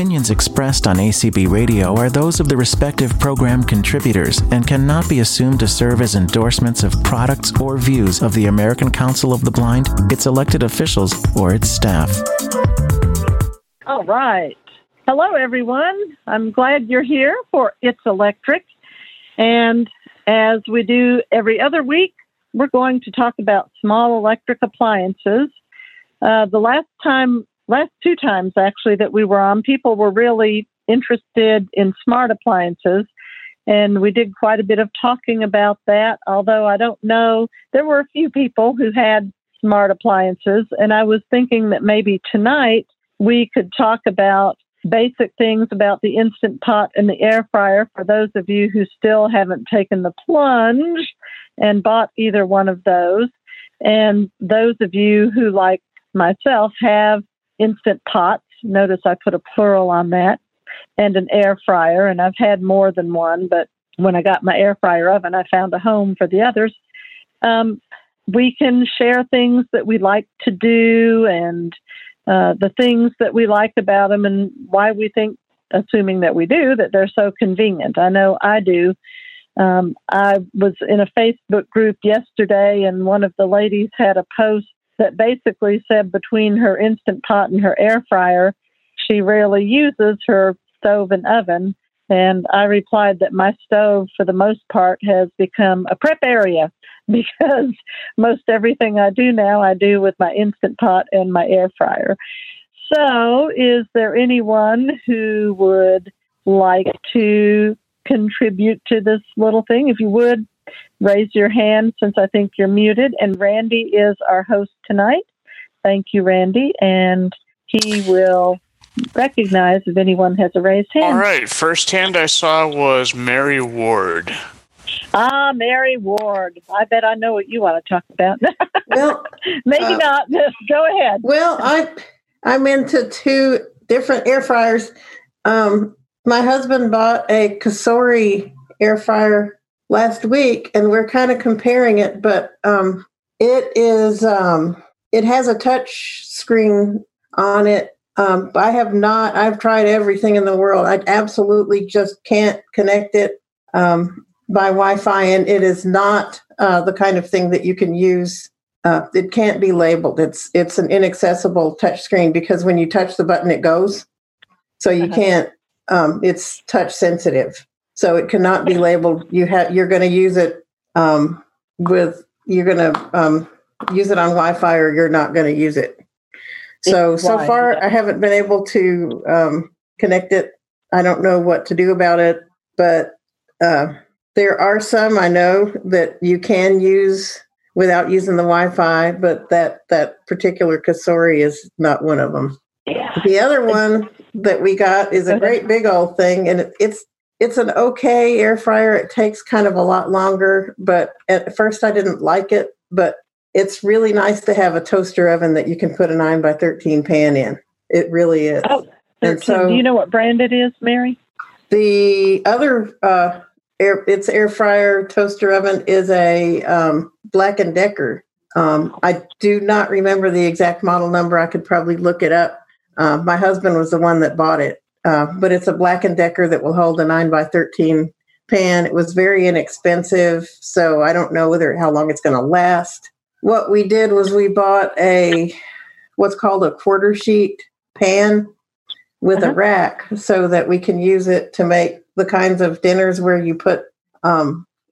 opinions expressed on ACB Radio are those of the respective program contributors and cannot be assumed to serve as endorsements of products or views of the American Council of the Blind, its elected officials, or its staff. All right. Hello, everyone. I'm glad you're here for It's Electric. And as we do every other week, we're going to talk about small electric appliances. The last two times, that we were on, people were really interested in smart appliances, and we did quite a bit of talking about that, although I don't know. There were a few people who had smart appliances, and I was thinking that maybe tonight we could talk about basic things about the Instant Pot and the air fryer for those of you who still haven't taken the plunge and bought either one of those, and those of you who, like myself, have Instant Pots. Notice I put a plural on that, and an air fryer, and I've had more than one, but when I got my air fryer oven, I found a home for the others. We can share things that we like to do and the things that we like about them and why we think, assuming that we do, that they're so convenient. I know I do. I was in a Facebook group yesterday, and one of the ladies had a post that basically said between her Instant Pot and her air fryer, she rarely uses her stove and oven. And I replied that my stove, for the most part, has become a prep area because most everything I do now, I do with my Instant Pot and my air fryer. So is there anyone who would like to contribute to this little thing? If you would, raise your hand since I think you're muted. And Randy is our host tonight. Thank you, Randy. And he will recognize if anyone has a raised hand. All right. First hand I saw was Mary Ward. Ah, Mary Ward. I bet I know what you want to talk about. Well, maybe not. Go ahead. Well, I'm into two different air fryers. My husband bought a Cosori air fryer last week, and we're kind of comparing it, but it has a touch screen on it. I've tried everything in the world. I absolutely just can't connect it by Wi-Fi, and it is not the kind of thing that you can use. It can't be labeled. It's an inaccessible touch screen because when you touch the button, it goes. So you can't. It's touch sensitive. So it cannot be labeled. You're going to use it use it on Wi-Fi, or you're not going to use it. So far, I haven't been able to connect it. I don't know what to do about it, but there are some I know that you can use without using the Wi-Fi, but that particular Cosori is not one of them. Yeah. The other one that we got is a great big old thing, and it's an okay air fryer. It takes kind of a lot longer, but at first I didn't like it, but it's really nice to have a toaster oven that you can put a 9x13 pan in. It really is. Oh, 13. And so, do you know what brand it is, Mary? The other air fryer toaster oven is a Black & Decker. I do not remember the exact model number. I could probably look it up. My husband was the one that bought it. But it's a Black & Decker that will hold a 9x13 pan. It was very inexpensive, so I don't know how long it's going to last. What we did was we bought what's called a quarter sheet pan with a rack so that we can use it to make the kinds of dinners where you put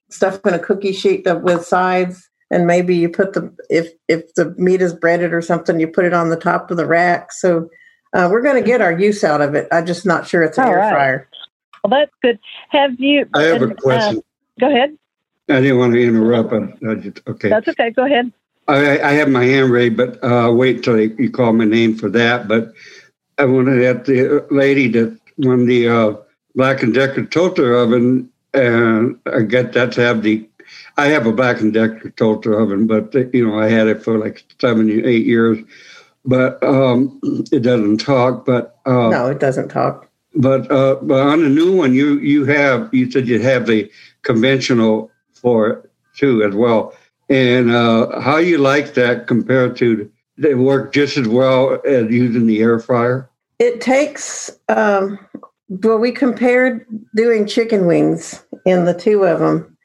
stuff in a cookie sheet with sides, and maybe you put if the meat is breaded or something, you put it on the top of the rack. So we're going to get our use out of it. I'm just not sure it's an air fryer. Well, that's good. I have a question. Go ahead. I didn't want to interrupt. Okay. That's okay. Go ahead. I have my hand raised, but wait till you call my name for that. But I wanted to ask the lady that won the Black & Decker toaster oven, and I got that to have I have a Black & Decker toaster oven, but, I had it for like 7 or 8 years. But it doesn't talk. But no, it doesn't talk. But on the new one, you said you have the conventional for it too as well. And how you like that compared to they work just as well as using the air fryer? It takes, well, we compared doing chicken wings in the two of them,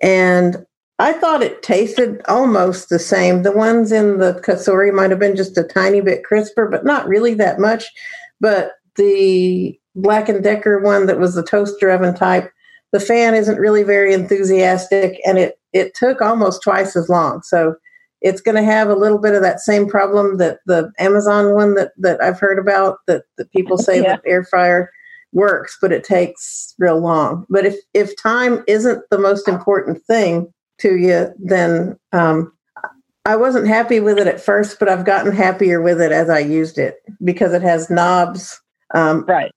and I thought it tasted almost the same. The ones in the Cosori might have been just a tiny bit crisper, but not really that much. But the Black & Decker one that was the toaster oven type, the fan isn't really very enthusiastic, and it took almost twice as long. So it's going to have a little bit of that same problem that the Amazon one that I've heard about, that people say that air fryer works, but it takes real long. But if time isn't the most important thing to you, then I wasn't happy with it at first, but I've gotten happier with it as I used it because it has knobs. Right.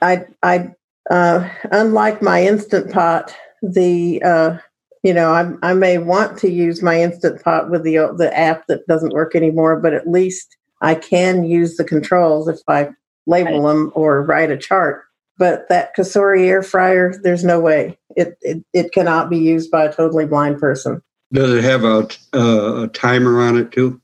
I unlike my Instant Pot, I may want to use my Instant Pot with the app that doesn't work anymore, but at least I can use the controls if I label them or write a chart. But that Cosori air fryer, there's no way. It cannot be used by a totally blind person. Does it have a timer on it too?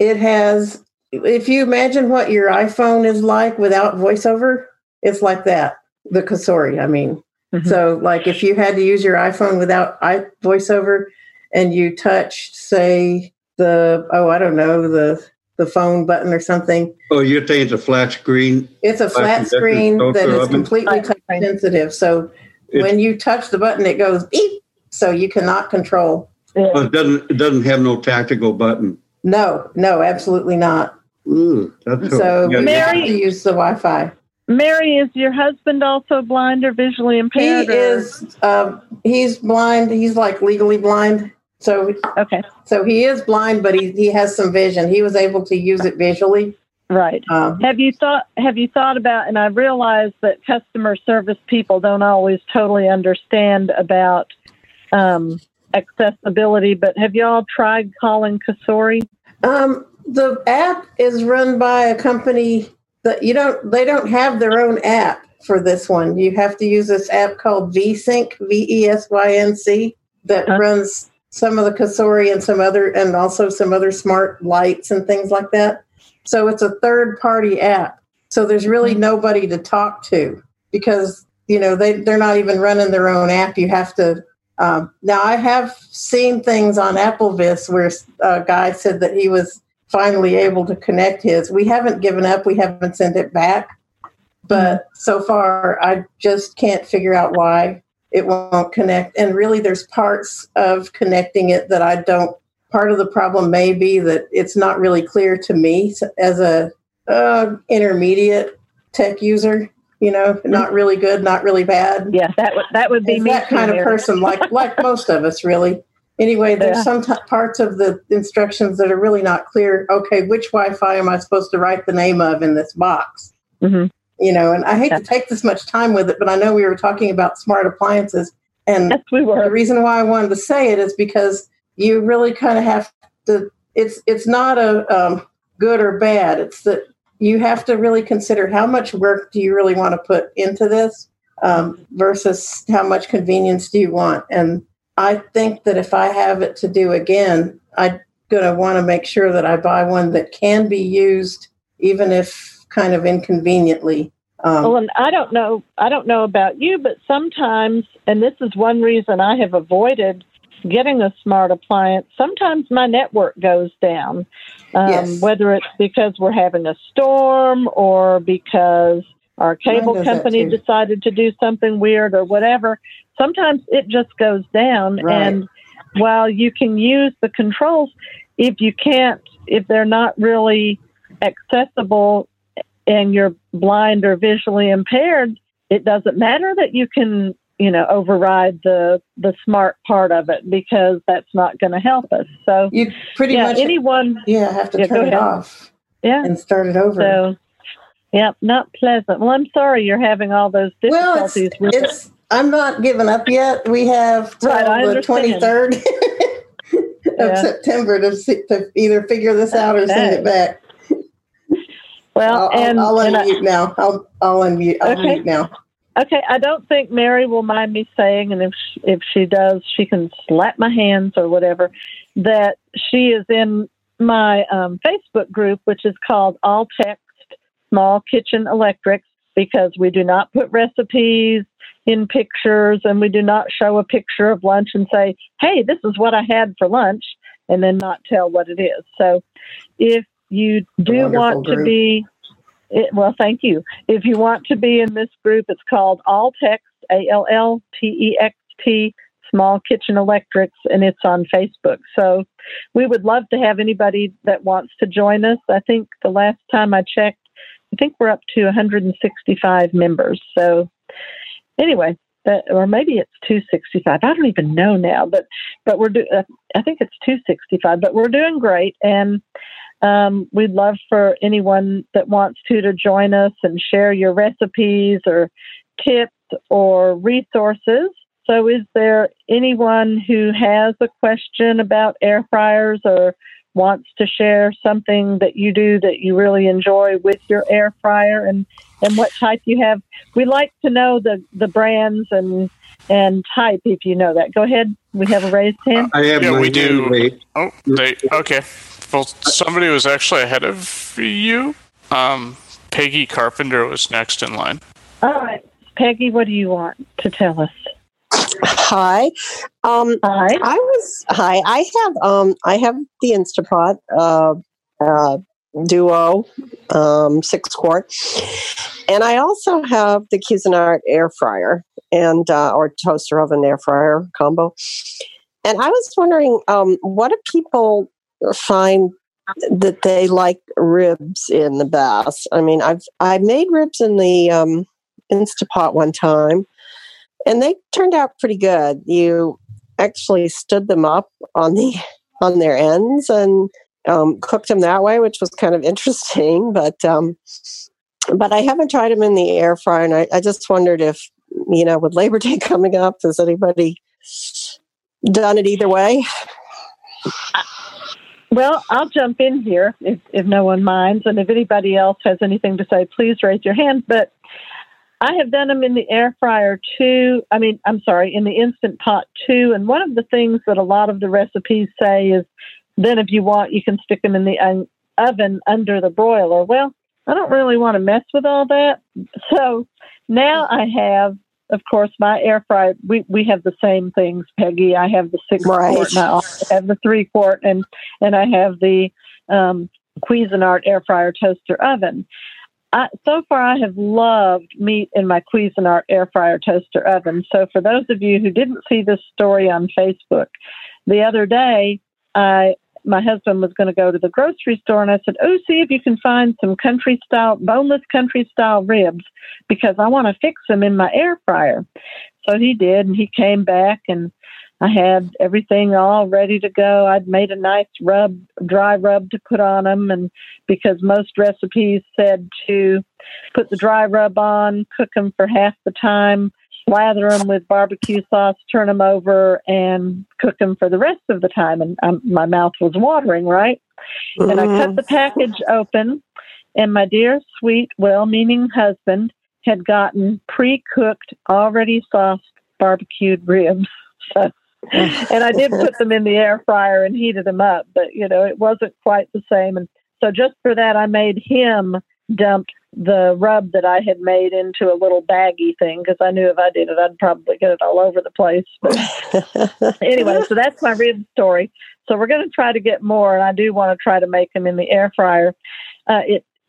It has. If you imagine what your iPhone is like without voiceover, it's like that. The Cosori, I mean. Mm-hmm. So, like, if you had to use your iPhone without voiceover, and you touched, say, the phone button or something. Oh, you're saying it's a flat screen? It's a flat screen that is completely touch sensitive. So when you touch the button, it goes beep. So you cannot control. Oh, it doesn't have no tactical button. No, absolutely not. Ooh, that's so Mary you have to use the Wi-Fi. Mary, is your husband also blind or visually impaired? He is. He's blind. He's like legally blind. So okay. So he is blind, but he has some vision. He was able to use it visually. Right. Have you thought about? And I realize that customer service people don't always totally understand about accessibility. But have y'all tried calling Cosori? The app is run by a company that they don't have their own app for this one. You have to use this app called V-Sync, V-E-S-Y-N-C, that runs some of the Cosori and also some other smart lights and things like that. So it's a third-party app. So there's really nobody to talk to because, they're not even running their own app. You have to now I have seen things on AppleVis where a guy said that he was finally able to connect his. We haven't given up. We haven't sent it back. But so far, I just can't figure out why it won't connect. And really, there's parts of connecting it that I don't. Part of the problem may be that it's not really clear to me as a intermediate tech user, not really good, not really bad. Yeah, that would be me. That kind of person, like most of us, really. Anyway, there's some parts of the instructions that are really not clear. Okay, which Wi-Fi am I supposed to write the name of in this box? Mm-hmm. And I hate to take this much time with it, but I know we were talking about smart appliances. And yes, we were. The reason why I wanted to say it is because you really kind of have to, it's not a good or bad. It's that you have to really consider how much work do you really want to put into this versus how much convenience do you want. And I think that if I have it to do again, I'm going to want to make sure that I buy one that can be used, even if kind of inconveniently. Well, and I don't know about you, but sometimes, and this is one reason I have avoided getting a smart appliance, sometimes my network goes down, whether it's because we're having a storm or because our cable company decided to do something weird or whatever. Sometimes it just goes down. Right. And while you can use the controls, if they're not really accessible and you're blind or visually impaired, it doesn't matter that you can, override the smart part of it because that's not going to help us. So you pretty much have to turn it off and start it over. So, not pleasant. Well, I'm sorry you're having all those difficulties. Well, it's I'm not giving up yet. We have till the 23rd of September to either figure this out or send it back. Well, I'll unmute. I'll mute now. Okay, I don't think Mary will mind me saying, and if she does, she can slap my hands or whatever, that she is in my Facebook group, which is called All Text small kitchen electrics because we do not put recipes in pictures and we do not show a picture of lunch and say, hey, this is what I had for lunch, and then not tell what it is. So if you do want to be, well, thank you. If you want to be in this group, it's called All Text, ALLTEXT, Small Kitchen Electrics, and it's on Facebook. So we would love to have anybody that wants to join us. I think the last time I checked, I think we're up to 165 members. So anyway, that, or maybe it's 265. I don't even know now, but we're I think it's 265. But we're doing great, and we'd love for anyone that wants to join us and share your recipes or tips or resources. So, is there anyone who has a question about air fryers or wants to share something that you do that you really enjoy with your air fryer, and what type you have? We like to know the brands and type, if you know that. Go ahead. We have a raised hand. I have. Yeah, we do. Anyway. Oh, okay. Well, somebody was actually ahead of you. Peggy Carpenter was next in line. All right. Peggy, what do you want to tell us? Hi. Hi. I have the Instant Pot Duo 6-quart, and I also have the Cuisinart air fryer and or toaster oven air fryer combo. And I was wondering, what do people find that they like ribs in the best? I mean, I made ribs in the Instant Pot one time, and they turned out pretty good. You actually stood them up on their ends and cooked them that way, which was kind of interesting. But I haven't tried them in the air fryer, and I just wondered if, you know, with Labor Day coming up, has anybody done it either way? Well, I'll jump in here if no one minds, and if anybody else has anything to say, please raise your hand. But I have done them in the air fryer too. In the Instant Pot too. And one of the things that a lot of the recipes say is, then if you want, you can stick them in the oven under the broiler. Well, I don't really want to mess with all that. So now I have, of course, my air fryer. We have the same things, Peggy. I have the 6-quart, right, and I also have the 3-quart, and I have the Cuisinart air fryer toaster oven. So far, I have loved meat in my Cuisinart air fryer toaster oven. So for those of you who didn't see this story on Facebook, the other day, my husband was going to go to the grocery store, and I said, oh, see if you can find some boneless country-style ribs, because I want to fix them in my air fryer. So he did, and he came back, and I had everything all ready to go. I'd made a nice dry rub to put on them, and because most recipes said to put the dry rub on, cook them for half the time, slather them with barbecue sauce, turn them over, and cook them for the rest of the time. And my mouth was watering, right? Mm-hmm. And I cut the package open, and my dear, sweet, well-meaning husband had gotten pre-cooked, already sauced, barbecued ribs. So, and I did put them in the air fryer and heated them up, but, you know, it wasn't quite the same. And so just for that, I made him dump the rub that I had made into a little baggy thing, because I knew if I did it, I'd probably get it all over the place. But anyway, so that's my rib story. So we're going to try to get more, and I do want to try to make them in the air fryer.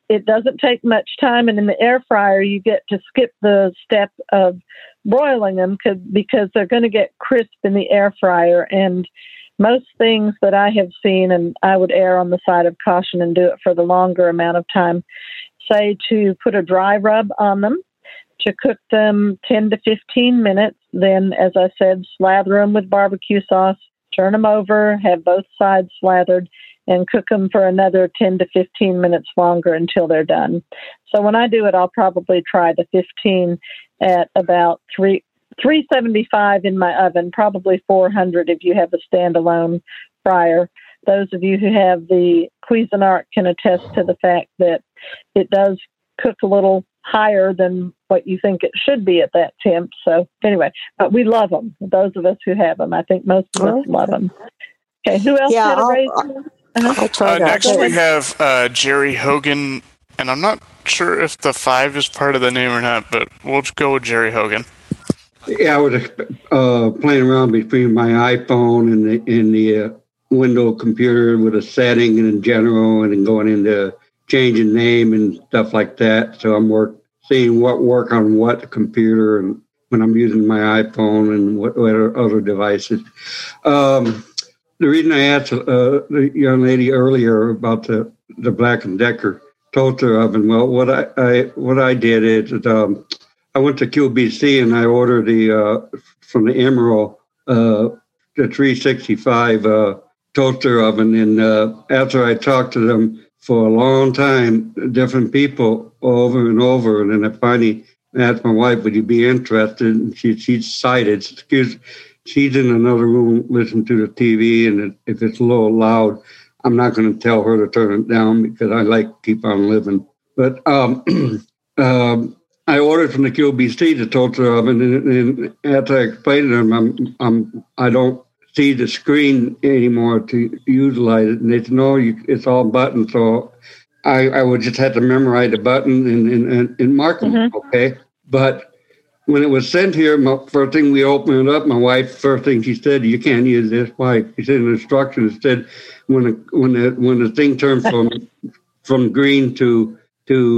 It doesn't take much time, and in the air fryer, you get to skip the step of broiling them because they're going to get crisp in the air fryer. And most things that I have seen, and I would err on the side of caution and do it for the longer amount of time, say to put a dry rub on them, to cook them 10 to 15 minutes, then, as I said, slather them with barbecue sauce, turn them over, have both sides slathered, and cook them for another 10 to 15 minutes longer until they're done. So when I do it, I'll probably try the 15 at about 375 in my oven, probably 400 if you have a standalone fryer. Those of you who have the Cuisinart can attest to the fact that it does cook a little higher than what you think it should be at that temp. So anyway, we love them. Those of us who have them, I think most of us love them. Okay, who else had a raise? Next we have Jerry Hogan and I'm not sure if the 5 is part of the name or not, but we'll just go with Jerry Hogan. Yeah, I was playing around between my iPhone and the Windows computer with a setting and in general, and then going into changing name and stuff like that. So I'm seeing what work on what computer and when I'm using my iPhone and what other devices. The reason I asked the young lady earlier about the Black & Decker toaster oven, well, what I did is I went to QVC and I ordered from the Emerald the 365 toaster oven. And after I talked to them for a long time, different people over, and then I finally asked my wife, "Would you be interested?" And she decided. She's in another room listening to the TV, and if it's a little loud, I'm not going to tell her to turn it down because I like to keep on living. But I ordered from the QVC the toaster oven, and after I explained to them, I don't see the screen anymore to utilize it. And they said, "No, it's all buttons." So I would just have to memorize the button and mark them, okay? But when it was sent here, first thing we opened it up, my wife, first thing she said, "You can't use this." Why? She said in the instructions, said when the thing turned from green to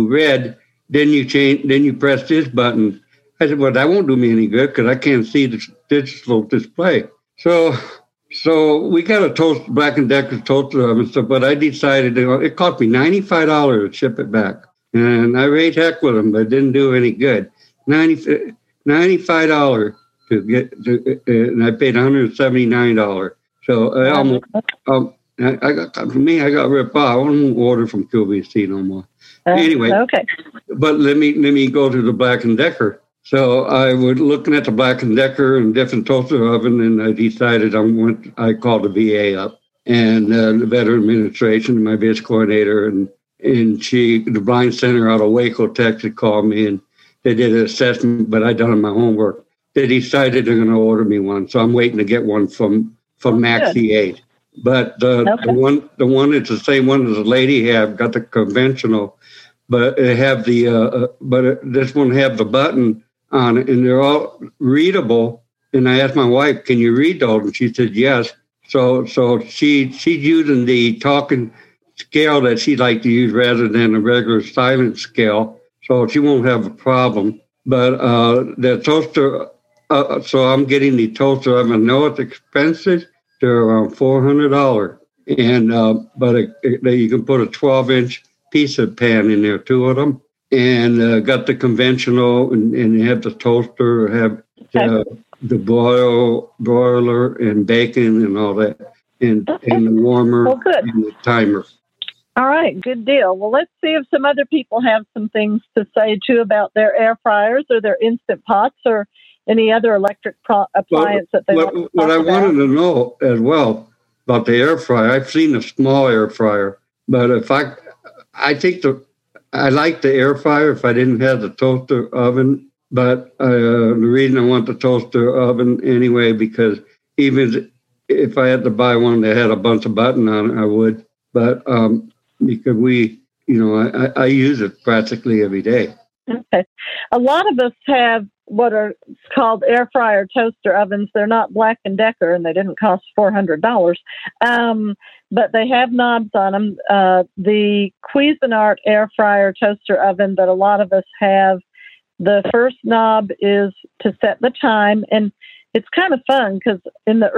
red, then you press this button. I said, "Well, that won't do me any good because I can't see the digital display." So we got a Black & Decker toaster oven, but I decided it cost me $95 to ship it back. And I rate heck with them, but it didn't do any good. $95 to get, and I paid $179. So I almost, I got ripped off. I won't order from QVC no more. Anyway, okay. But let me go to the Black & Decker. So I was looking at the Black & Decker and different toaster oven, and I decided I called the VA up and the Veteran Administration, my VIS coordinator, and the Blind Center out of Waco, Texas, called me, and they did an assessment, but I done my homework. They decided they're going to order me one, so I'm waiting to get one from Maxi 8. But the one it's the same one as the lady have, got the conventional, but it have the this one have the button on it, and they're all readable. And I asked my wife, "Can you read those?" And she said yes. So she's using the talking scale that she likes to use rather than a regular silent scale, so she won't have a problem. But the toaster, so I'm getting the toaster oven. I know it's expensive; they're around $400, and you can put a 12-inch pizza pan in there, two of them. And got the conventional, and have the toaster, have the broiler and bacon and all that, and the warmer and the timer. All right, good deal. Well, let's see if some other people have some things to say too about their air fryers or their Instant Pots or any other electric appliance that they want to talk about. What I wanted to know as well about the air fryer, I've seen a small air fryer, but if I think I like the air fryer if I didn't have the toaster oven, but the reason I want the toaster oven anyway, because even if I had to buy one that had a bunch of buttons on it, I would. But because I use it practically every day. Okay. A lot of us have what are called air fryer toaster ovens. They're not Black & Decker, and they didn't cost $400. But they have knobs on them. The Cuisinart air fryer toaster oven that a lot of us have, the first knob is to set the time. And it's kind of fun because in the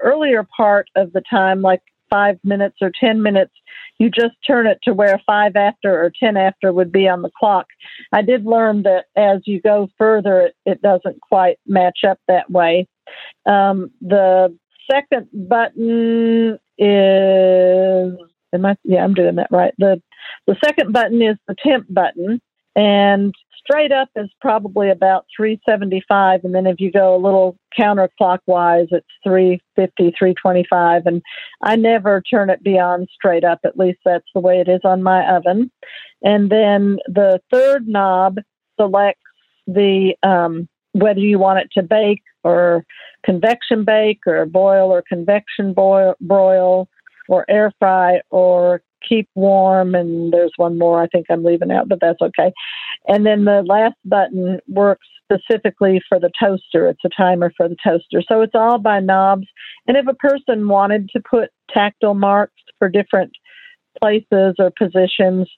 earlier part of the time, like 5 minutes or 10 minutes, you just turn it to where 5 after or 10 after would be on the clock. I did learn that as you go further, it doesn't quite match up that way. The second button is, I'm doing that right. The second button is the temp button, and straight up is probably about 375. And then if you go a little counterclockwise, it's 350, 325. And I never turn it beyond straight up. At least that's the way it is on my oven. And then the third knob selects the whether you want it to bake or convection bake or boil or convection broil or air fry or keep warm, and there's one more I think I'm leaving out, but that's okay. And then the last button works specifically for the toaster. It's a timer for the toaster. So it's all by knobs. And if a person wanted to put tactile marks for different places or positions,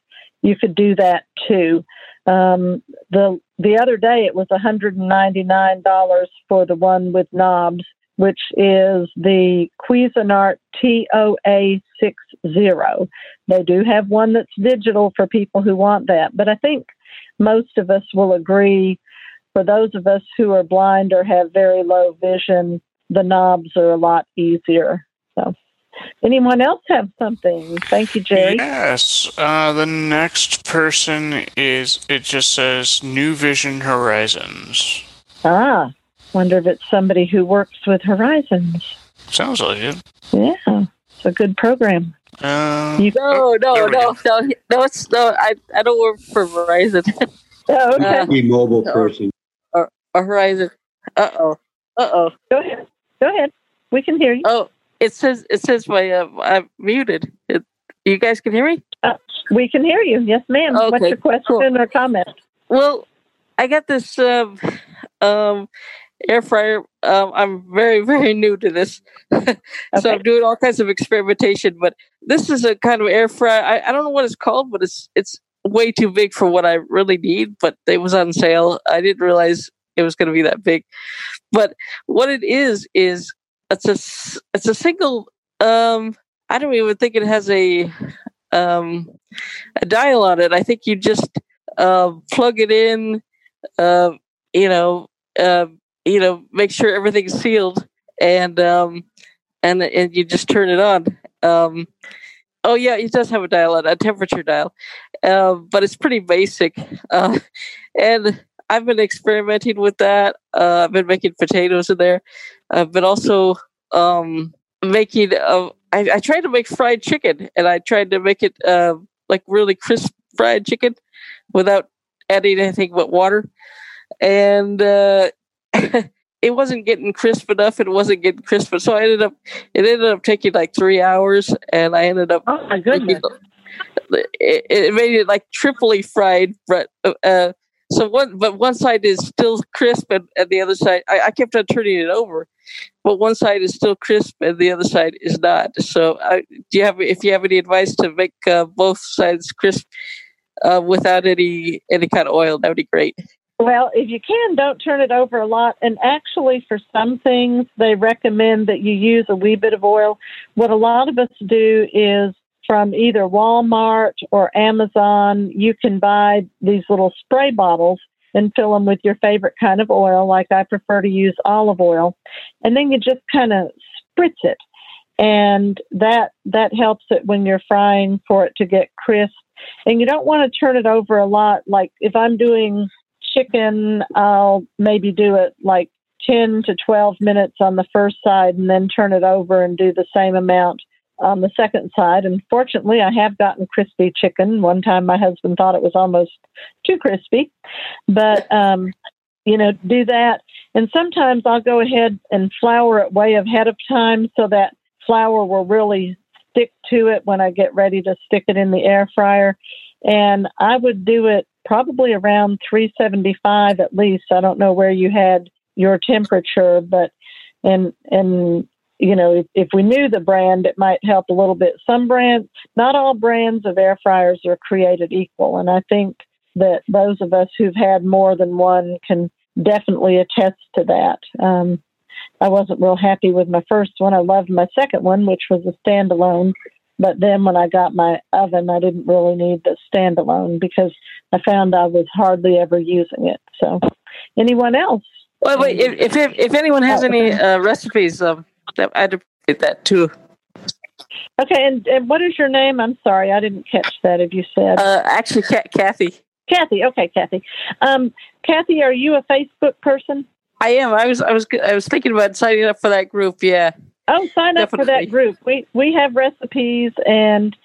you could do that too. The other day it was $199 for the one with knobs, which is the Cuisinart TOA60. They do have one that's digital for people who want that. But I think most of us will agree, for those of us who are blind or have very low vision, the knobs are a lot easier. So, anyone else have something? Thank you, Jerry. Yes. The next person is, it just says, New Vision Horizons. Ah, wonder if it's somebody who works with Horizons. Sounds like it. Yeah, it's a good program. I don't work for Verizon. Oh, okay. The mobile person. A Horizon. Uh oh. Go ahead. We can hear you. Oh, it says my I'm muted. You guys can hear me? We can hear you. Yes, ma'am. Okay, what's your question or comment? Well, I got this air fryer. I'm very, very new to this, so I'm doing all kinds of experimentation. But this is a kind of air fryer. I don't know what it's called, but it's way too big for what I really need, but it was on sale. I didn't realize it was going to be that big. But what it is it's a single, I don't even think it has a dial on it. I think you just plug it in, make sure everything's sealed, and you just turn it on. Oh yeah, it does have a dial on, a temperature dial, but it's pretty basic. And I've been experimenting with that. I've been making potatoes in there, but also making. I tried to make fried chicken, and I tried to make it like really crisp fried chicken without adding anything but water, and it wasn't getting crisp enough. So it ended up taking like 3 hours, and I ended up. Oh my goodness! It made it like triply fried, but one side is still crisp, and the other side I kept on turning it over, but one side is still crisp and the other side is not. So, if you have any advice to make both sides crisp without any kind of oil, that would be great. Well, if you can, don't turn it over a lot. And actually, for some things, they recommend that you use a wee bit of oil. What a lot of us do is, from either Walmart or Amazon, you can buy these little spray bottles and fill them with your favorite kind of oil. Like, I prefer to use olive oil. And then you just kind of spritz it. And that helps it when you're frying, for it to get crisp. And you don't want to turn it over a lot. Like, if I'm doing chicken, I'll maybe do it like 10 to 12 minutes on the first side, and then turn it over and do the same amount on the second side. And fortunately, I have gotten crispy chicken. One time my husband thought it was almost too crispy, but do that. And sometimes I'll go ahead and flour it way ahead of time, so that flour will really stick to it when I get ready to stick it in the air fryer. And I would do it probably around 375 at least. I don't know where you had your temperature, but if we knew the brand, it might help a little bit. Some brands, not all brands of air fryers are created equal, and I think that those of us who've had more than one can definitely attest to that. I wasn't real happy with my first one. I loved my second one, which was a standalone. But then when I got my oven, I didn't really need the standalone, because I found I was hardly ever using it. So, anyone else? Well, wait, if anyone has any recipes, I'd appreciate that too. Okay, and what is your name? I'm sorry, I didn't catch that if you said. Actually, Kathy. Kathy, okay, Kathy. Kathy, are you a Facebook person? I am. I was thinking about signing up for that group. Yeah. Oh, sign up Definitely. For that group. We have recipes, and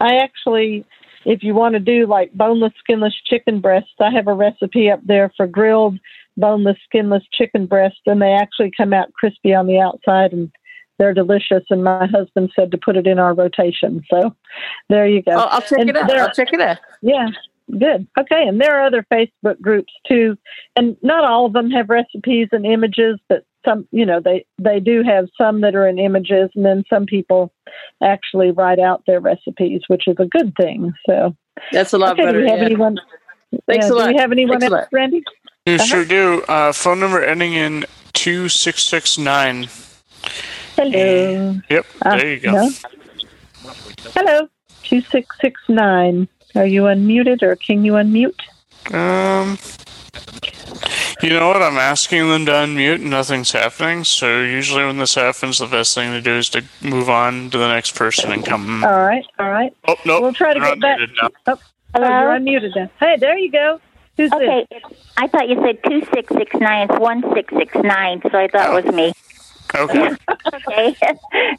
I actually, if you want to do like boneless, skinless chicken breasts, I have a recipe up there for grilled, boneless, skinless chicken breasts, and they actually come out crispy on the outside and They're delicious, and my husband said to put it in our rotation. So there you go. I'll check it out. I'll check it out. Yeah, good. Okay, and there are other Facebook groups too, and not all of them have recipes and images, but some, you know, they do have some that are in images, and then some people actually write out their recipes, which is a good thing. So that's a lot better. Do you have anyone? Thanks a lot. Do we have anyone else, Randy? You sure do. Phone number ending in 2669. Hello. Yep, there you go. No? Hello, 2669. Are you unmuted, or can you unmute? You know what? I'm asking them to unmute, and nothing's happening. So usually when this happens, the best thing to do is to move on to the next person and come. All right, all right. Oh, no. We'll try to get back. Oh, hello? You're unmuted now. Hey, there you go. Who's this? I thought you said 2669. It's 1669, so I thought it was me. Okay. Okay.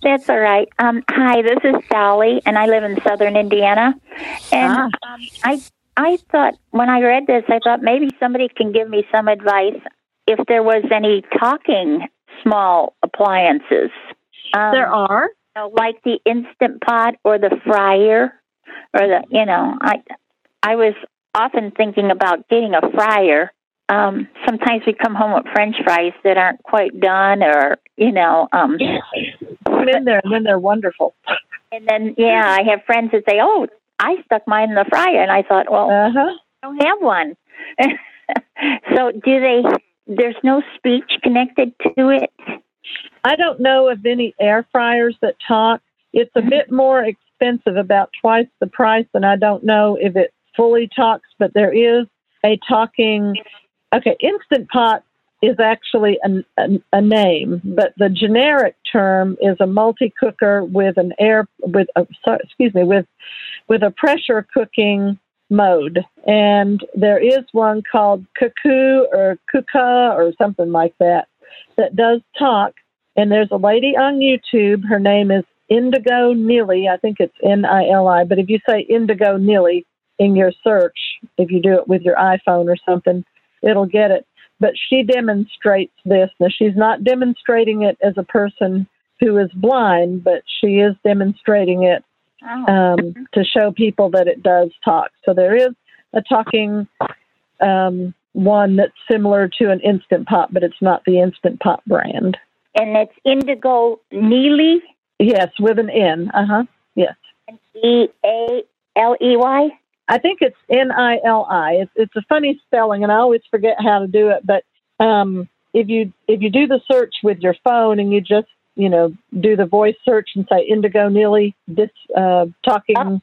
That's all right. Hi, this is Dolly, and I live in southern Indiana. And I thought, when I read this, I thought maybe somebody can give me some advice if there was any talking small appliances. There are. You know, like the Instant Pot or the fryer or the, you know, I was often thinking about getting a fryer. Sometimes we come home with French fries that aren't quite done, or, you know, then they're wonderful. And then, yeah, I have friends that say, oh, I stuck mine in the fryer. And I thought, well, I don't have one. So there's no speech connected to it. I don't know of any air fryers that talk. It's a bit more expensive, about twice the price. And I don't know if it fully talks, but there is a talking. Okay, Instant Pot is actually a name, but the generic term is a multi-cooker with an with a pressure cooking mode. And there is one called Cuckoo or Kuka or something like that does talk. And there's a lady on YouTube. Her name is Indigo Nili. I think it's Nili. But if you say Indigo Nili in your search, if you do it with your iPhone or something, it'll get it. But she demonstrates this. Now, she's not demonstrating it as a person who is blind, but she is demonstrating it to show people that it does talk. So there is a talking one that's similar to an Instant Pot, but it's not the Instant Pot brand. And it's Indigo Nili? Yes, with an N. Yes. Naley? I think it's Nili. It's a funny spelling, and I always forget how to do it. But if you do the search with your phone and you just do the voice search and say Indigo Nili, this talking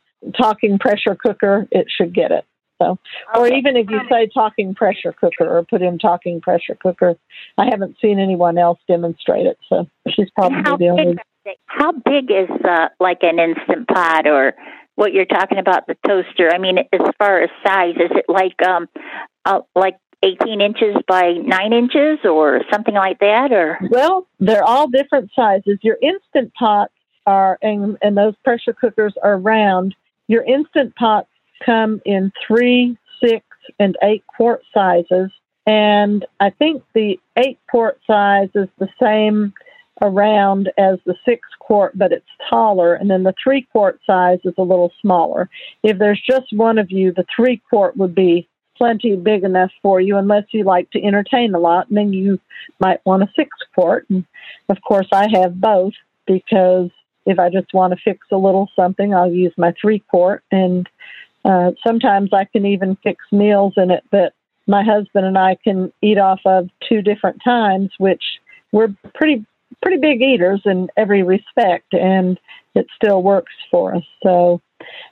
pressure cooker, it should get it. So, or even if you say talking pressure cooker or put in talking pressure cooker, I haven't seen anyone else demonstrate it. So she's probably the only. How big is like an Instant Pot or? What you're talking about, the toaster, I mean, as far as size, is it like 18 inches by 9 inches or something like that? Or well, they're all different sizes. Your Instant Pots are, and those pressure cookers are round. Your Instant Pots come in 3, 6, and 8-quart sizes. And I think the 8-quart size is the same around as the 6-quart, but it's taller, and then the 3-quart size is a little smaller. If there's just one of you, the 3-quart would be plenty big enough for you, unless you like to entertain a lot, and then you might want a 6-quart. And of course, I have both, because if I just want to fix a little something, I'll use my 3-quart, and sometimes I can even fix meals in it that my husband and I can eat off of 2 different times, which we're pretty big eaters in every respect, and it still works for us. So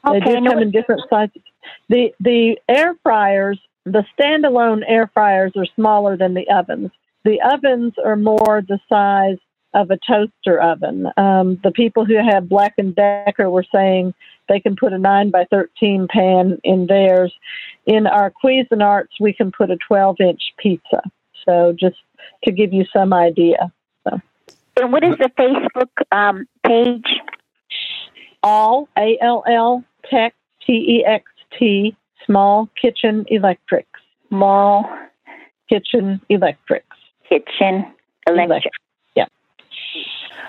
they do come in different sizes. The air fryers, the standalone air fryers, are smaller than the ovens. The ovens are more the size of a toaster oven. The people who have Black & Decker were saying they can put a 9 by 13 pan in theirs. In our Cuisinarts, we can put a 12-inch pizza. So just to give you some idea. And what is the Facebook page? All, ALL, Tech, TEXT, Small Kitchen Electrics. Small Kitchen Electrics. Kitchen Electrics. Yeah.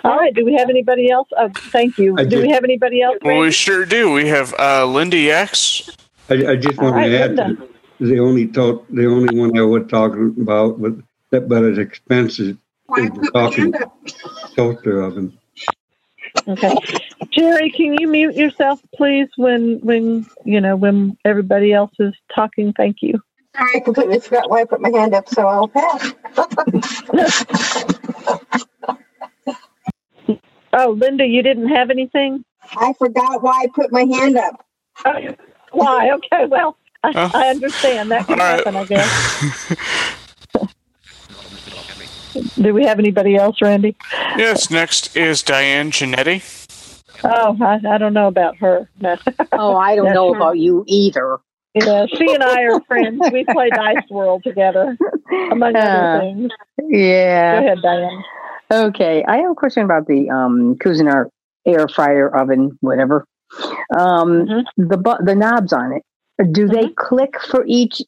All right. Do we have anybody else? Thank you. Do we have anybody else? Well, we sure do. We have Lindy X. I just want to add that the only one I would talk about with that, but it's expensive. Is the talking toaster oven. Okay, Jerry, can you mute yourself, please, when everybody else is talking? Thank you. I completely forgot why I put my hand up, so I'll pass. Oh, Linda, you didn't have anything? I forgot why I put my hand up. Oh, why? Okay, well, I understand. That can happen, I guess. Do we have anybody else, Randy? Yes, next is Diane Giannetti. Oh, I don't know about her. No. Oh, I don't know about you either. Yeah, she and I are friends. We play Dice World together, among other things. Yeah. Go ahead, Diane. Okay, I have a question about the Cuisinart air fryer oven, whatever. The knobs on it, do they click for each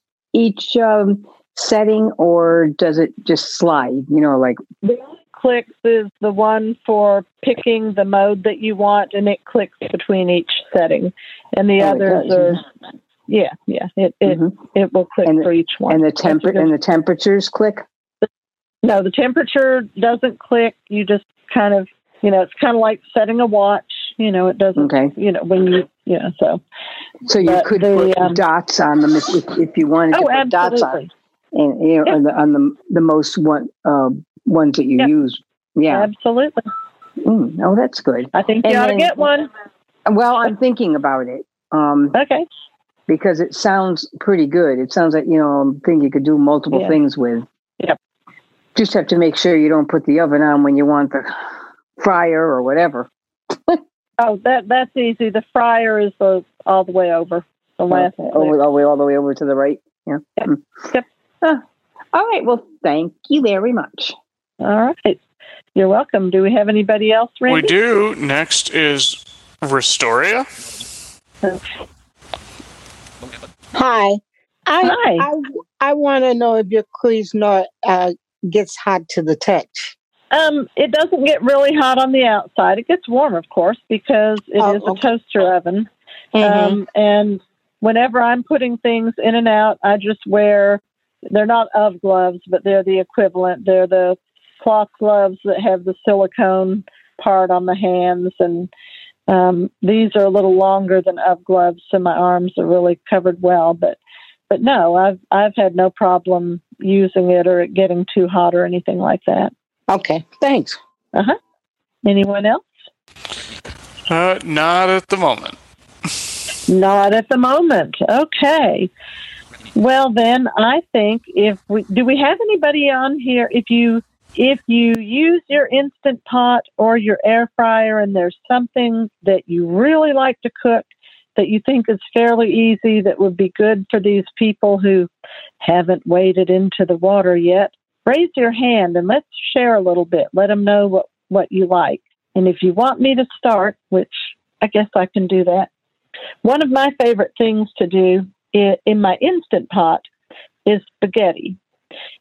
setting, or does it just slide? You know, like the clicks is the one for picking the mode that you want, and it clicks between each setting, and the others are it will click for each one. And the temperatures click. No, the temperature doesn't click. You just kind of, it's kind of like setting a watch. It doesn't, when you, So you could put dots on them if you wanted to put dots on. And, on the most ones that you use. Yeah. Absolutely. Oh, that's good. I think you ought to get one. Well, I'm thinking about it. Okay. Because it sounds pretty good. It sounds like, I'm thinking you could do multiple things with. Yep. Just have to make sure you don't put the oven on when you want the fryer or whatever. Oh, that's easy. The fryer is all the way over. The last all the way over to the right. Yeah. Yep. All right. Well, thank you very much. All right. You're welcome. Do we have anybody else, Randy? We do. Next is Restoria. Hi. I want to know if your Cuisinart gets hot to the touch. It doesn't get really hot on the outside. It gets warm, of course, because it is a toaster oven. And whenever I'm putting things in and out, I just wear, they're not UV gloves, but they're the equivalent. They're the cloth gloves that have the silicone part on the hands. And these are a little longer than UV gloves, so my arms are really covered well. But no, I've had no problem using it or it getting too hot or anything like that. Okay, thanks. Anyone else? Not at the moment. Not at the moment. Okay. Well, then I think do we have anybody on here? If you use your Instant Pot or your air fryer and there's something that you really like to cook, that you think is fairly easy, that would be good for these people who haven't waded into the water yet, raise your hand and let's share a little bit. Let them know what you like. And if you want me to start, which I guess I can do that, one of my favorite things to do in my Instant Pot is spaghetti.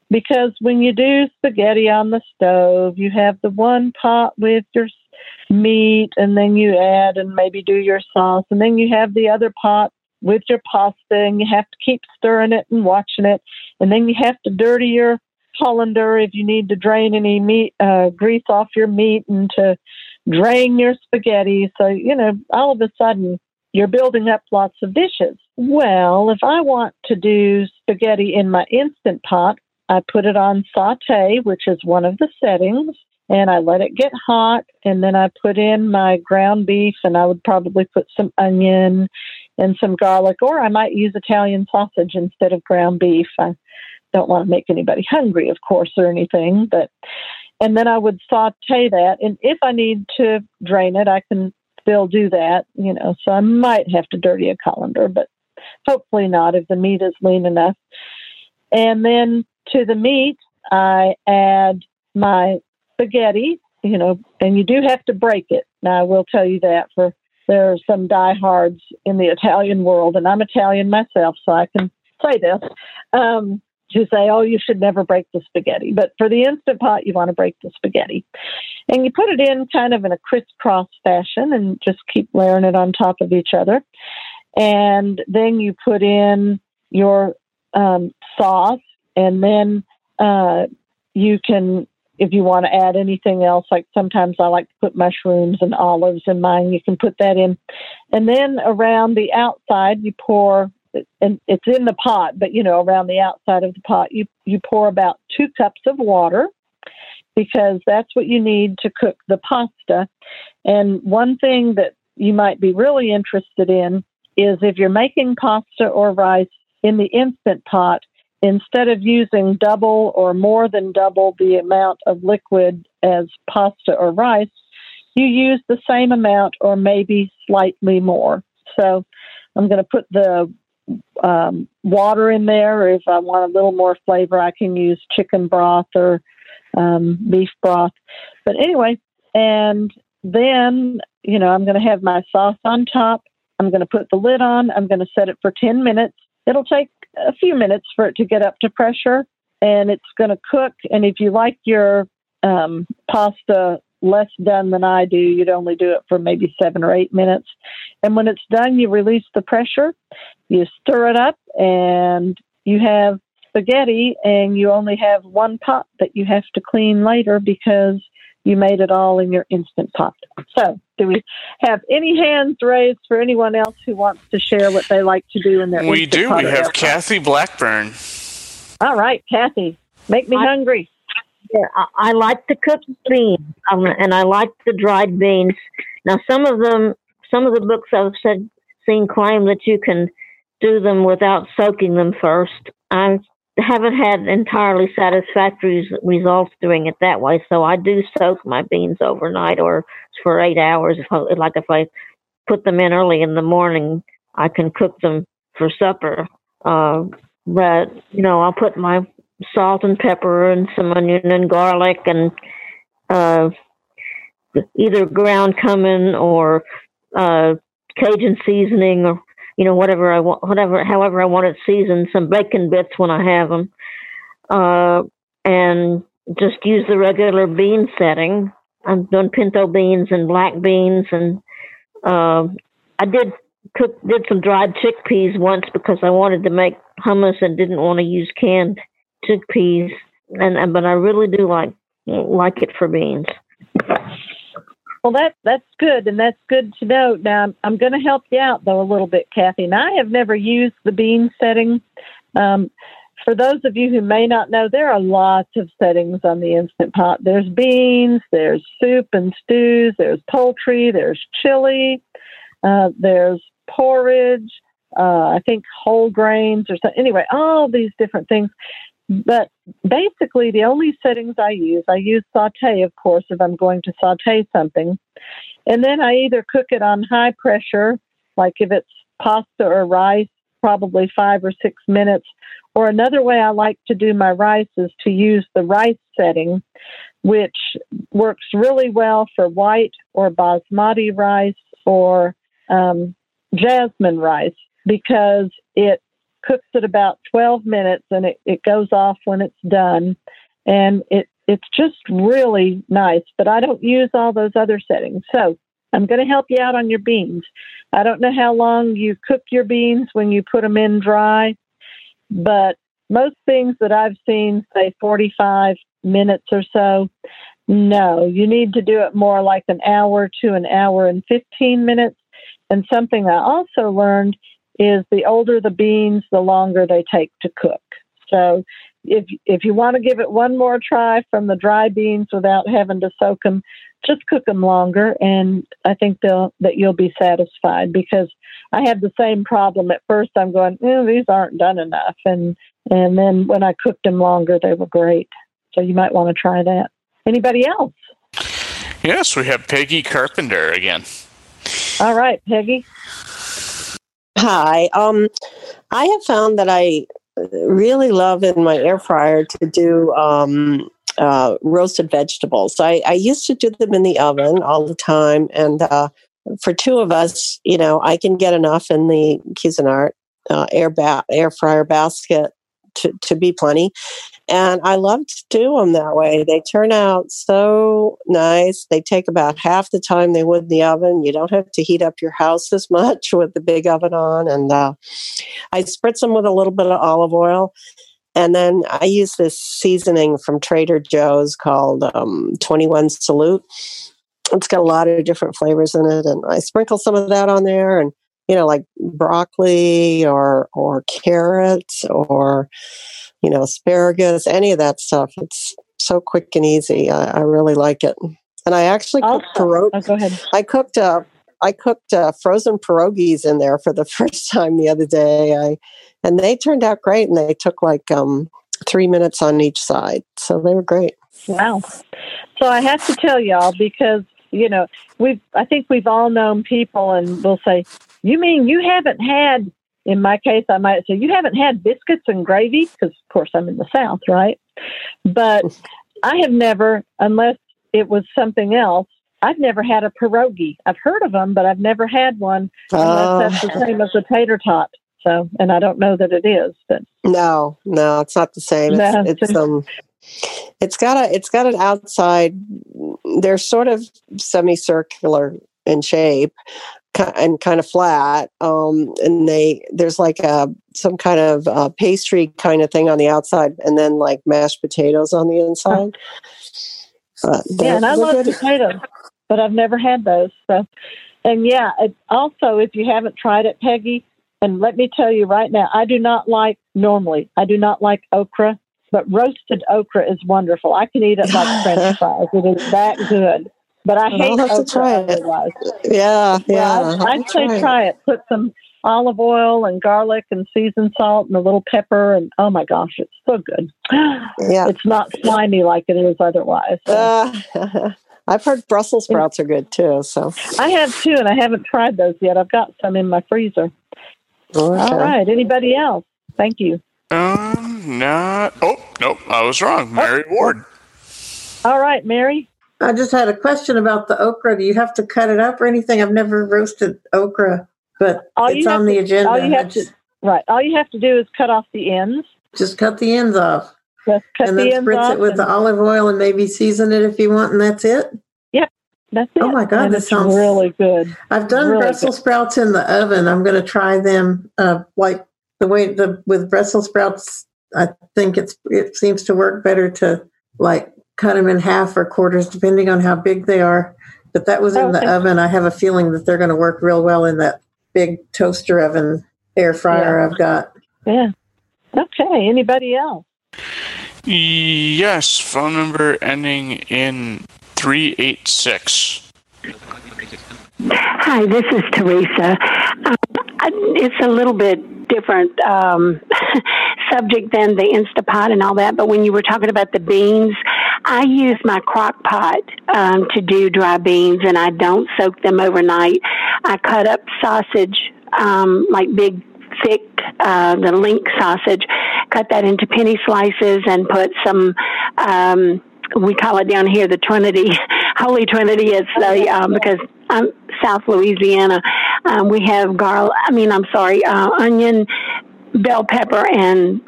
Because when you do spaghetti on the stove, you have the one pot with your meat, and then you add and maybe do your sauce, and then you have the other pot with your pasta, and you have to keep stirring it and watching it, and then you have to dirty your colander if you need to drain any meat grease off your meat and to drain your spaghetti. So all of a sudden you're building up lots of dishes. Well, if I want to do spaghetti in my Instant Pot, I put it on sauté, which is one of the settings, and I let it get hot, and then I put in my ground beef, and I would probably put some onion and some garlic, or I might use Italian sausage instead of ground beef. I don't want to make anybody hungry, of course, or anything, and then I would sauté that, and if I need to drain it, I can still do that, so I might have to dirty a colander, but hopefully not if the meat is lean enough. And then to the meat, I add my spaghetti, and you do have to break it. Now, I will tell you that there are some diehards in the Italian world, and I'm Italian myself, so I can say this. who say, oh, you should never break the spaghetti. But for the Instant Pot, you want to break the spaghetti. And you put it in kind of in a crisscross fashion and just keep layering it on top of each other. And then you put in your sauce, and then you can, if you want to add anything else, like sometimes I like to put mushrooms and olives in mine, you can put that in. And then around the outside, you pour, and it's in the pot, but, you know, around the outside of the pot, you pour about 2 cups of water, because that's what you need to cook the pasta. And one thing that you might be really interested in is if you're making pasta or rice in the Instant Pot, instead of using double or more than double the amount of liquid as pasta or rice, you use the same amount or maybe slightly more. So I'm going to put the water in there. If I want a little more flavor, I can use chicken broth or beef broth. But anyway, and then, you know, I'm going to have my sauce on top. I'm going to put the lid on. I'm going to set it for 10 minutes. It'll take a few minutes for it to get up to pressure, and it's going to cook. And if you like your pasta less done than I do, you'd only do it for maybe 7 or 8 minutes. And when it's done, you release the pressure, you stir it up, and you have spaghetti, and you only have one pot that you have to clean later because you made it all in your Instant Pot. So do we have any hands raised for anyone else who wants to share what they like to do in their Instant Pot? We do. We have Kathy Blackburn. All right, Kathy, make me hungry. Yeah, I like to cook beans, and I like the dried beans. Now, some of the books I've seen claim that you can do them without soaking them first. I haven't had entirely satisfactory results doing it that way, so I do soak my beans overnight or for 8 hours. If I put them in early in the morning, I can cook them for supper. But, you know, I'll put my salt and pepper and some onion and garlic and either ground cumin or Cajun seasoning, or, you know, whatever I want, however I want it seasoned, some bacon bits when I have them, and just use the regular bean setting. I've done pinto beans and black beans, and I did some dried chickpeas once because I wanted to make hummus and didn't want to use canned chickpeas, but I really do like it for beans. Well, that's good, and that's good to know. Now, I'm going to help you out, though, a little bit, Kathy. And I have never used the bean setting. For those of you who may not know, there are lots of settings on the Instant Pot. There's beans, there's soup and stews, there's poultry, there's chili, there's porridge, I think whole grains or something. Anyway, all these different things. But basically, the only settings I use sauté, of course, if I'm going to sauté something. And then I either cook it on high pressure, like if it's pasta or rice, probably 5 or 6 minutes. Or another way I like to do my rice is to use the rice setting, which works really well for white or basmati rice or jasmine rice, because it cooks at about 12 minutes and it goes off when it's done. And it's just really nice, but I don't use all those other settings. So I'm going to help you out on your beans. I don't know how long you cook your beans when you put them in dry, but most things that I've seen say 45 minutes or so. No, you need to do it more like an hour to an hour and 15 minutes. And something I also learned is the older the beans, the longer they take to cook. So if you want to give it one more try from the dry beans without having to soak them, just cook them longer, and I think that you'll be satisfied, because I had the same problem. At first, I'm going, these aren't done enough. And then when I cooked them longer, they were great. So you might want to try that. Anybody else? Yes, we have Peggy Carpenter again. All right, Peggy. Hi. I have found that I really love in my air fryer to do roasted vegetables. I used to do them in the oven all the time. And for two of us, you know, I can get enough in the Cuisinart air fryer basket to be plenty. And I love to do them that way. They turn out so nice. They take about half the time they would in the oven. You don't have to heat up your house as much with the big oven on. And I spritz them with a little bit of olive oil. And then I use this seasoning from Trader Joe's called 21 Salute. It's got a lot of different flavors in it. And I sprinkle some of that on there and, you know, like broccoli or carrots or, you know, asparagus, any of that stuff. It's so quick and easy. I really like it. And I actually cooked pierogies. Oh, go ahead. I cooked frozen pierogies in there for the first time the other day. And they turned out great. And they took like 3 minutes on each side. So they were great. Wow. So I have to tell y'all, because, you know, I think we've all known people and we'll say, you mean you haven't had, in my case, I might say, you haven't had biscuits and gravy? Because, of course, I'm in the South, right? But I have never, unless it was something else, I've never had a pierogi. I've heard of them, but I've never had one unless that's the same as a tater tot. So, and I don't know that it is. But No, it's not the same. It's got an outside. They're sort of semicircular in shape and kind of flat. And there's like some kind of pastry kind of thing on the outside, and then like mashed potatoes on the inside. Yeah, and I love potatoes, but I've never had those. So, and yeah, also if you haven't tried it, Peggy, and let me tell you right now, I do not like okra. But roasted okra is wonderful. I can eat it like French fries. It is that good. But I hate okra to try it. Otherwise. Yeah. I'd say try it. Put some olive oil and garlic and seasoned salt and a little pepper. And oh my gosh, it's so good. Yeah. It's not slimy like it is otherwise. So. I've heard Brussels sprouts are good too. So I have too, and I haven't tried those yet. I've got some in my freezer. Okay. All right. Anybody else? Thank you. Nope, I was wrong. Mary Ward. All right, Mary. I just had a question about the okra. Do you have to cut it up or anything? I've never roasted okra, but it's on the agenda. All you have to do is cut off the ends. Just cut the ends off. Just cut the ends off. And then spritz it with the olive oil and maybe season it if you want, and that's it? Yep, that's it. Oh, my God, that sounds really good. I've done Brussels sprouts in the oven. I'm going to try them with Brussels sprouts, I think it seems to work better to like cut them in half or quarters, depending on how big they are. But that was in the oven. I have a feeling that they're going to work real well in that big toaster oven air fryer I've got. Yeah. Okay. Anybody else? Yes. Phone number ending in 386. Hi, this is Teresa. It's a little bit different subject than the Instant Pot and all that, but when you were talking about the beans, I use my crock pot to do dry beans, and I don't soak them overnight. I cut up sausage, like big, thick, the link sausage, cut that into penny slices and put some, we call it down here the Trinity, Holy Trinity, it's because I'm South Louisiana. We have onion, bell pepper, and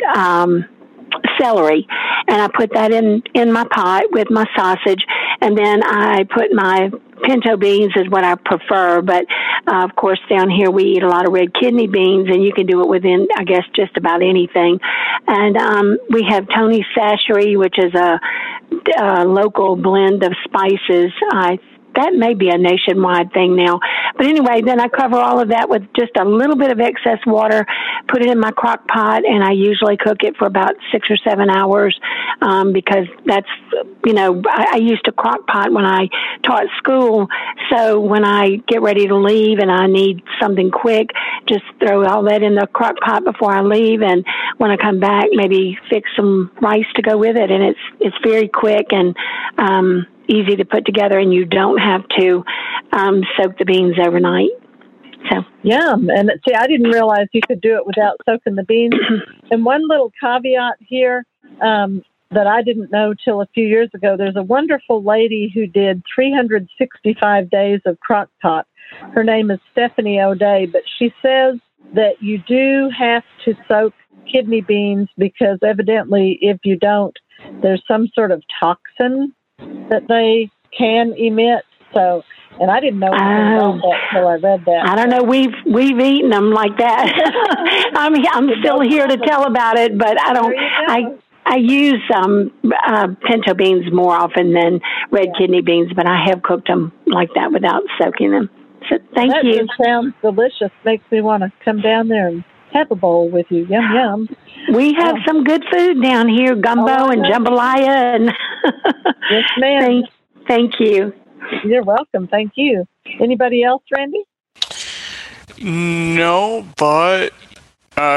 celery. And I put that in my pot with my sausage. And then I put my pinto beans is what I prefer. But, of course, down here we eat a lot of red kidney beans, and you can do it within, I guess, just about anything. And we have Tony's Sachery, which is a local blend of spices. That may be a nationwide thing now. But anyway, then I cover all of that with just a little bit of excess water, put it in my crock pot, and I usually cook it for about 6 or 7 hours because that's, you know, I used a crock pot when I taught school. So when I get ready to leave and I need something quick, just throw all that in the crock pot before I leave. And when I come back, maybe fix some rice to go with it. And it's very quick and, easy to put together, and you don't have to soak the beans overnight. So yum! And see, I didn't realize you could do it without soaking the beans. And one little caveat here that I didn't know till a few years ago: there's a wonderful lady who did 365 days of crock pot. Her name is Stephanie O'Day, but she says that you do have to soak kidney beans because evidently if you don't, there's some sort of toxin that they can emit. So, and I didn't know anything about that until I read that. I don't know. We've eaten them like that. I'm still here to tell about it, but I don't. I use pinto beans more often than red kidney beans, but I have cooked them like that without soaking them. So thank you. That sounds delicious. Makes me want to come down there and have a bowl with you. Yum, yum. We have some good food down here, gumbo and jambalaya. And yes, ma'am. Thank you. You're welcome. Thank you. Anybody else, Randy? No, but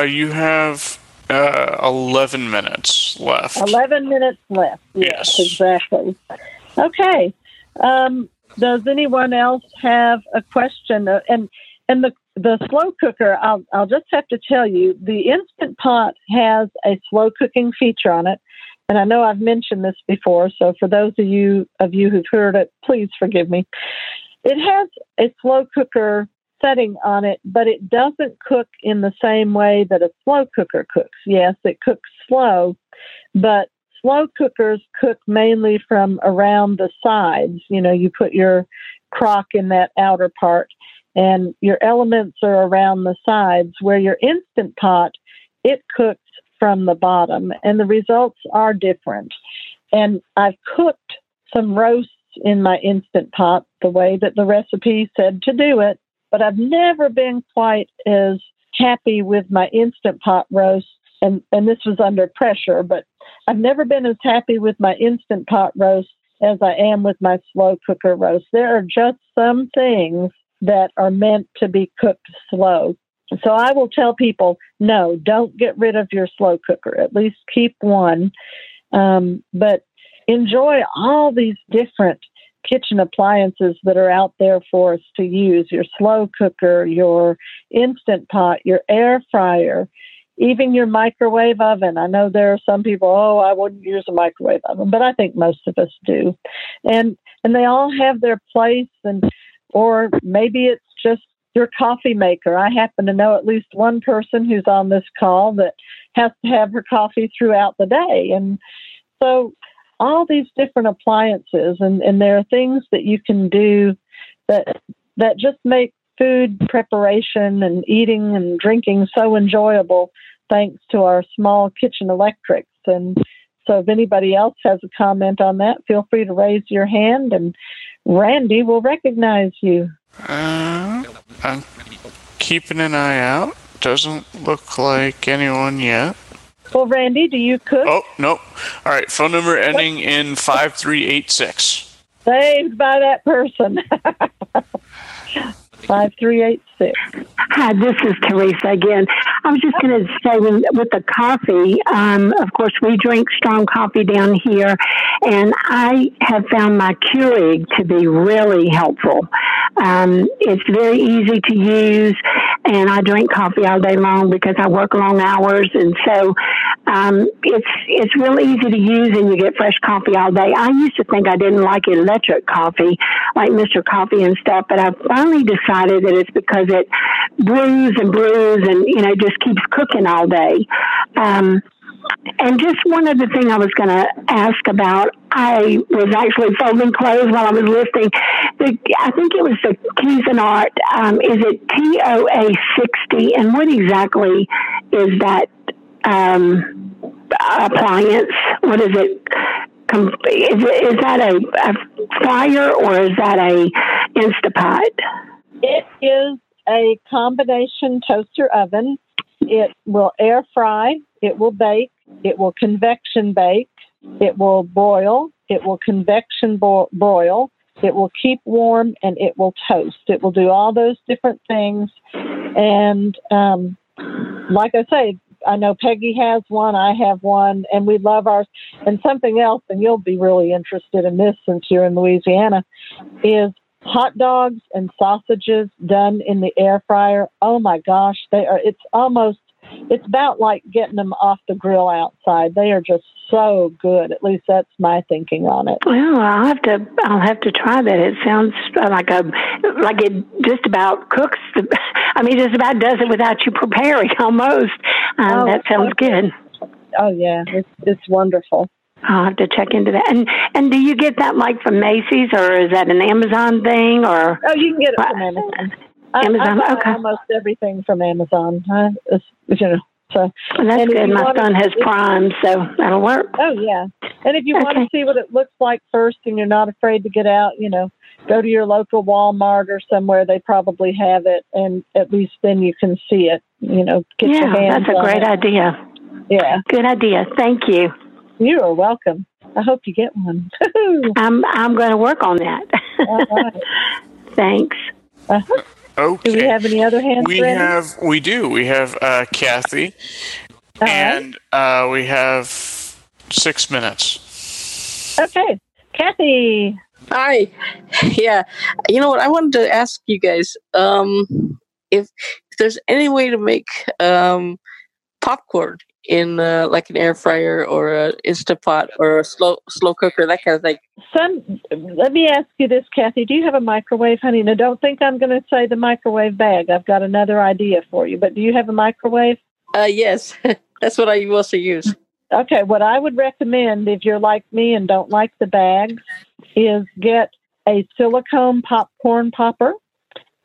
you have 11 minutes left. 11 minutes left. Yes. Exactly. Okay. Does anyone else have a question? And the slow cooker, I'll just have to tell you, the Instant Pot has a slow cooking feature on it. And I know I've mentioned this before, so for those of you who've heard it, please forgive me. It has a slow cooker setting on it, but it doesn't cook in the same way that a slow cooker cooks. Yes, it cooks slow, but slow cookers cook mainly from around the sides. You know, you put your crock in that outer part, and your elements are around the sides, where your Instant Pot, it cooks from the bottom, and the results are different. And I've cooked some roasts in my Instant Pot the way that the recipe said to do it, but I've never been quite as happy with my Instant Pot roast, and this was under pressure, but I've never been as happy with my Instant Pot roast as I am with my slow cooker roast. There are just some things that are meant to be cooked slow. So I will tell people, no, don't get rid of your slow cooker. At least keep one. But enjoy all these different kitchen appliances that are out there for us to use. Your slow cooker, your Instant Pot, your air fryer, even your microwave oven. I know there are some people, I wouldn't use a microwave oven, but I think most of us do. And they all have their place, or maybe it's just your coffee maker. I happen to know at least one person who's on this call that has to have her coffee throughout the day. And so all these different appliances, and there are things that you can do that just make food preparation and eating and drinking so enjoyable thanks to our small kitchen electrics. And so if anybody else has a comment on that, feel free to raise your hand and Randy will recognize you. I'm keeping an eye out. Doesn't look like anyone yet. Well, Randy, do you cook? Oh, no. All right. Phone number ending in 5386. Saved by that person. 5386. Hi, this is Teresa again. I was just going to say with the coffee, of course, we drink strong coffee down here, and I have found my Keurig to be really helpful. It's very easy to use, and I drink coffee all day long because I work long hours, and so it's real easy to use, and you get fresh coffee all day. I used to think I didn't like electric coffee, like Mr. Coffee and stuff, but I finally decided that it's because it brews and, you know, just keeps cooking all day. And just one other thing I was going to ask about, I was actually folding clothes while I was listening. I think it was the Cuisinart. Is it TOA60? And what exactly is that appliance? What is it? Is that a fryer or is that a Instapot? It is a combination toaster oven. It will air fry. It will bake. It will convection bake. It will boil. It will convection broil. It will keep warm, and it will toast. It will do all those different things. And like I say, I know Peggy has one, I have one, and we love ours. And something else, and you'll be really interested in this since you're in Louisiana, is hot dogs and sausages done in the air fryer. Oh, my gosh. It's almost it's about like getting them off the grill outside. They are just so good. At least that's my thinking on it. Well, I'll have to try that. It sounds like it just about cooks. Just about does it without you preparing almost. That sounds good. Oh yeah, it's wonderful. I'll have to check into that. And do you get that like from Macy's, or is that an Amazon thing? Or you can get it from Amazon. I buy almost everything from Amazon. Well, that's good. My son has Prime, so that'll work. Oh yeah. And if you want to see what it looks like first, and you're not afraid to get out, go to your local Walmart or somewhere. They probably have it, and at least then you can see it. Get your hands. Yeah, that's a great idea. Yeah, good idea. Thank you. You are welcome. I hope you get one. I'm going to work on that. All right. Thanks. Okay. Do we have any other hands? We do. We have Kathy, all and right. We have 6 minutes. Okay, Kathy. Hi. Yeah. You know what? I wanted to ask you guys if there's any way to make popcorn in like an air fryer or an Instant Pot or a slow cooker, that kind of thing. Let me ask you this, Kathy. Do you have a microwave, honey? Now, don't think I'm going to say the microwave bag. I've got another idea for you. But do you have a microwave? Yes. That's what I also use. Okay. What I would recommend, if you're like me and don't like the bags, is get a silicone popcorn popper.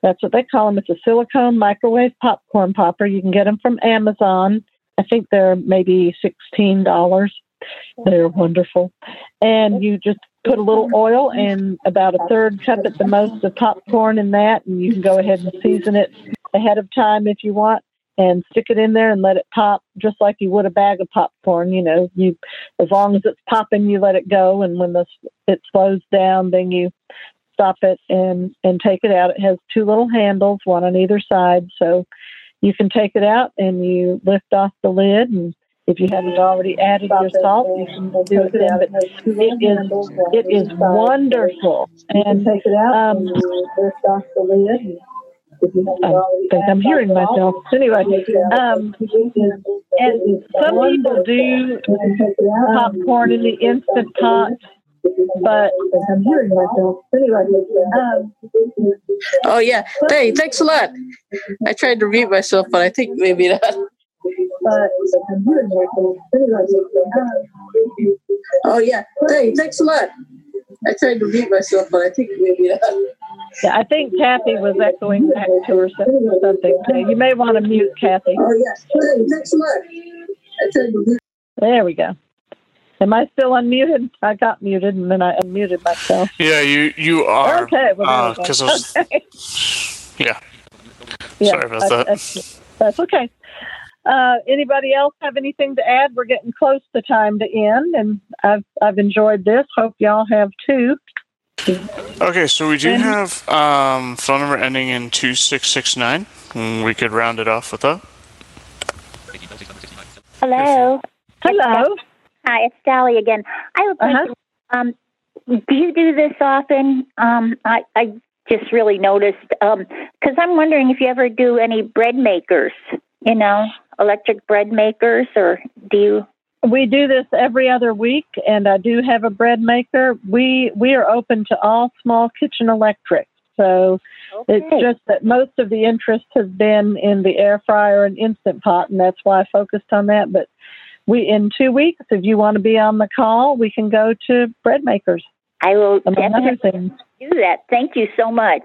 That's what they call them. It's a silicone microwave popcorn popper. You can get them from Amazon. I think they're maybe $16. They're wonderful. And you just put a little oil and about a third cup at the most of popcorn in that, and you can go ahead and season it ahead of time if you want, and stick it in there and let it pop just like you would a bag of popcorn. You as long as it's popping, you let it go, and when it slows down, then you stop it and take it out. It has two little handles, one on either side, so you can take it out and you lift off the lid, and if you haven't already added your salt, you can do it then. But it is wonderful. And take it out and you lift off the lid. I think I'm hearing myself. Anyway, and some people do popcorn in the Instant Pot. But I'm hearing myself. Oh yeah. Hey, thanks a lot. I tried to mute myself, but I think maybe not. Oh yeah. Hey, thanks a lot. I tried to mute myself, but I think maybe not. Yeah, I think Kathy was echoing back to herself or something. So you may want to mute Kathy. Oh yeah. Hey, thanks a lot. I tried to mute. There we go. Am I still unmuted? I got muted, and then I unmuted myself. Yeah, you are. Okay. Well, yeah. Sorry about that. That's okay. Anybody else have anything to add? We're getting close to time to end, and I've enjoyed this. Hope y'all have too. Okay, so we do have phone number ending in 2669. And we could round it off with that. Hello. Hi, it's Sally again. I would like to, do you do this often? I just really noticed, because I'm wondering if you ever do any bread makers, electric bread makers, or do you? We do this every other week, and I do have a bread maker. We are open to all small kitchen electrics. So It's just that most of the interest has been in the air fryer and Instant Pot, and that's why I focused on that. But in 2 weeks, if you want to be on the call, we can go to bread makers. I will definitely do that. Thank you so much.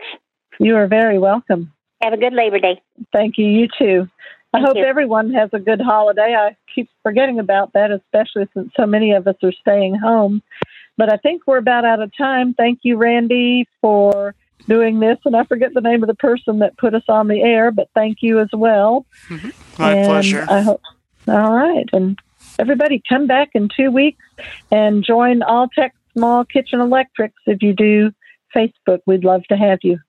You are very welcome. Have a good Labor Day. Thank you. You too. I hope everyone has a good holiday. I keep forgetting about that, especially since so many of us are staying home. But I think we're about out of time. Thank you, Randy, for doing this. And I forget the name of the person that put us on the air, but thank you as well. Mm-hmm. My pleasure. All right. And everybody, come back in 2 weeks and join All Tech Small Kitchen Electrics. If you do Facebook, we'd love to have you.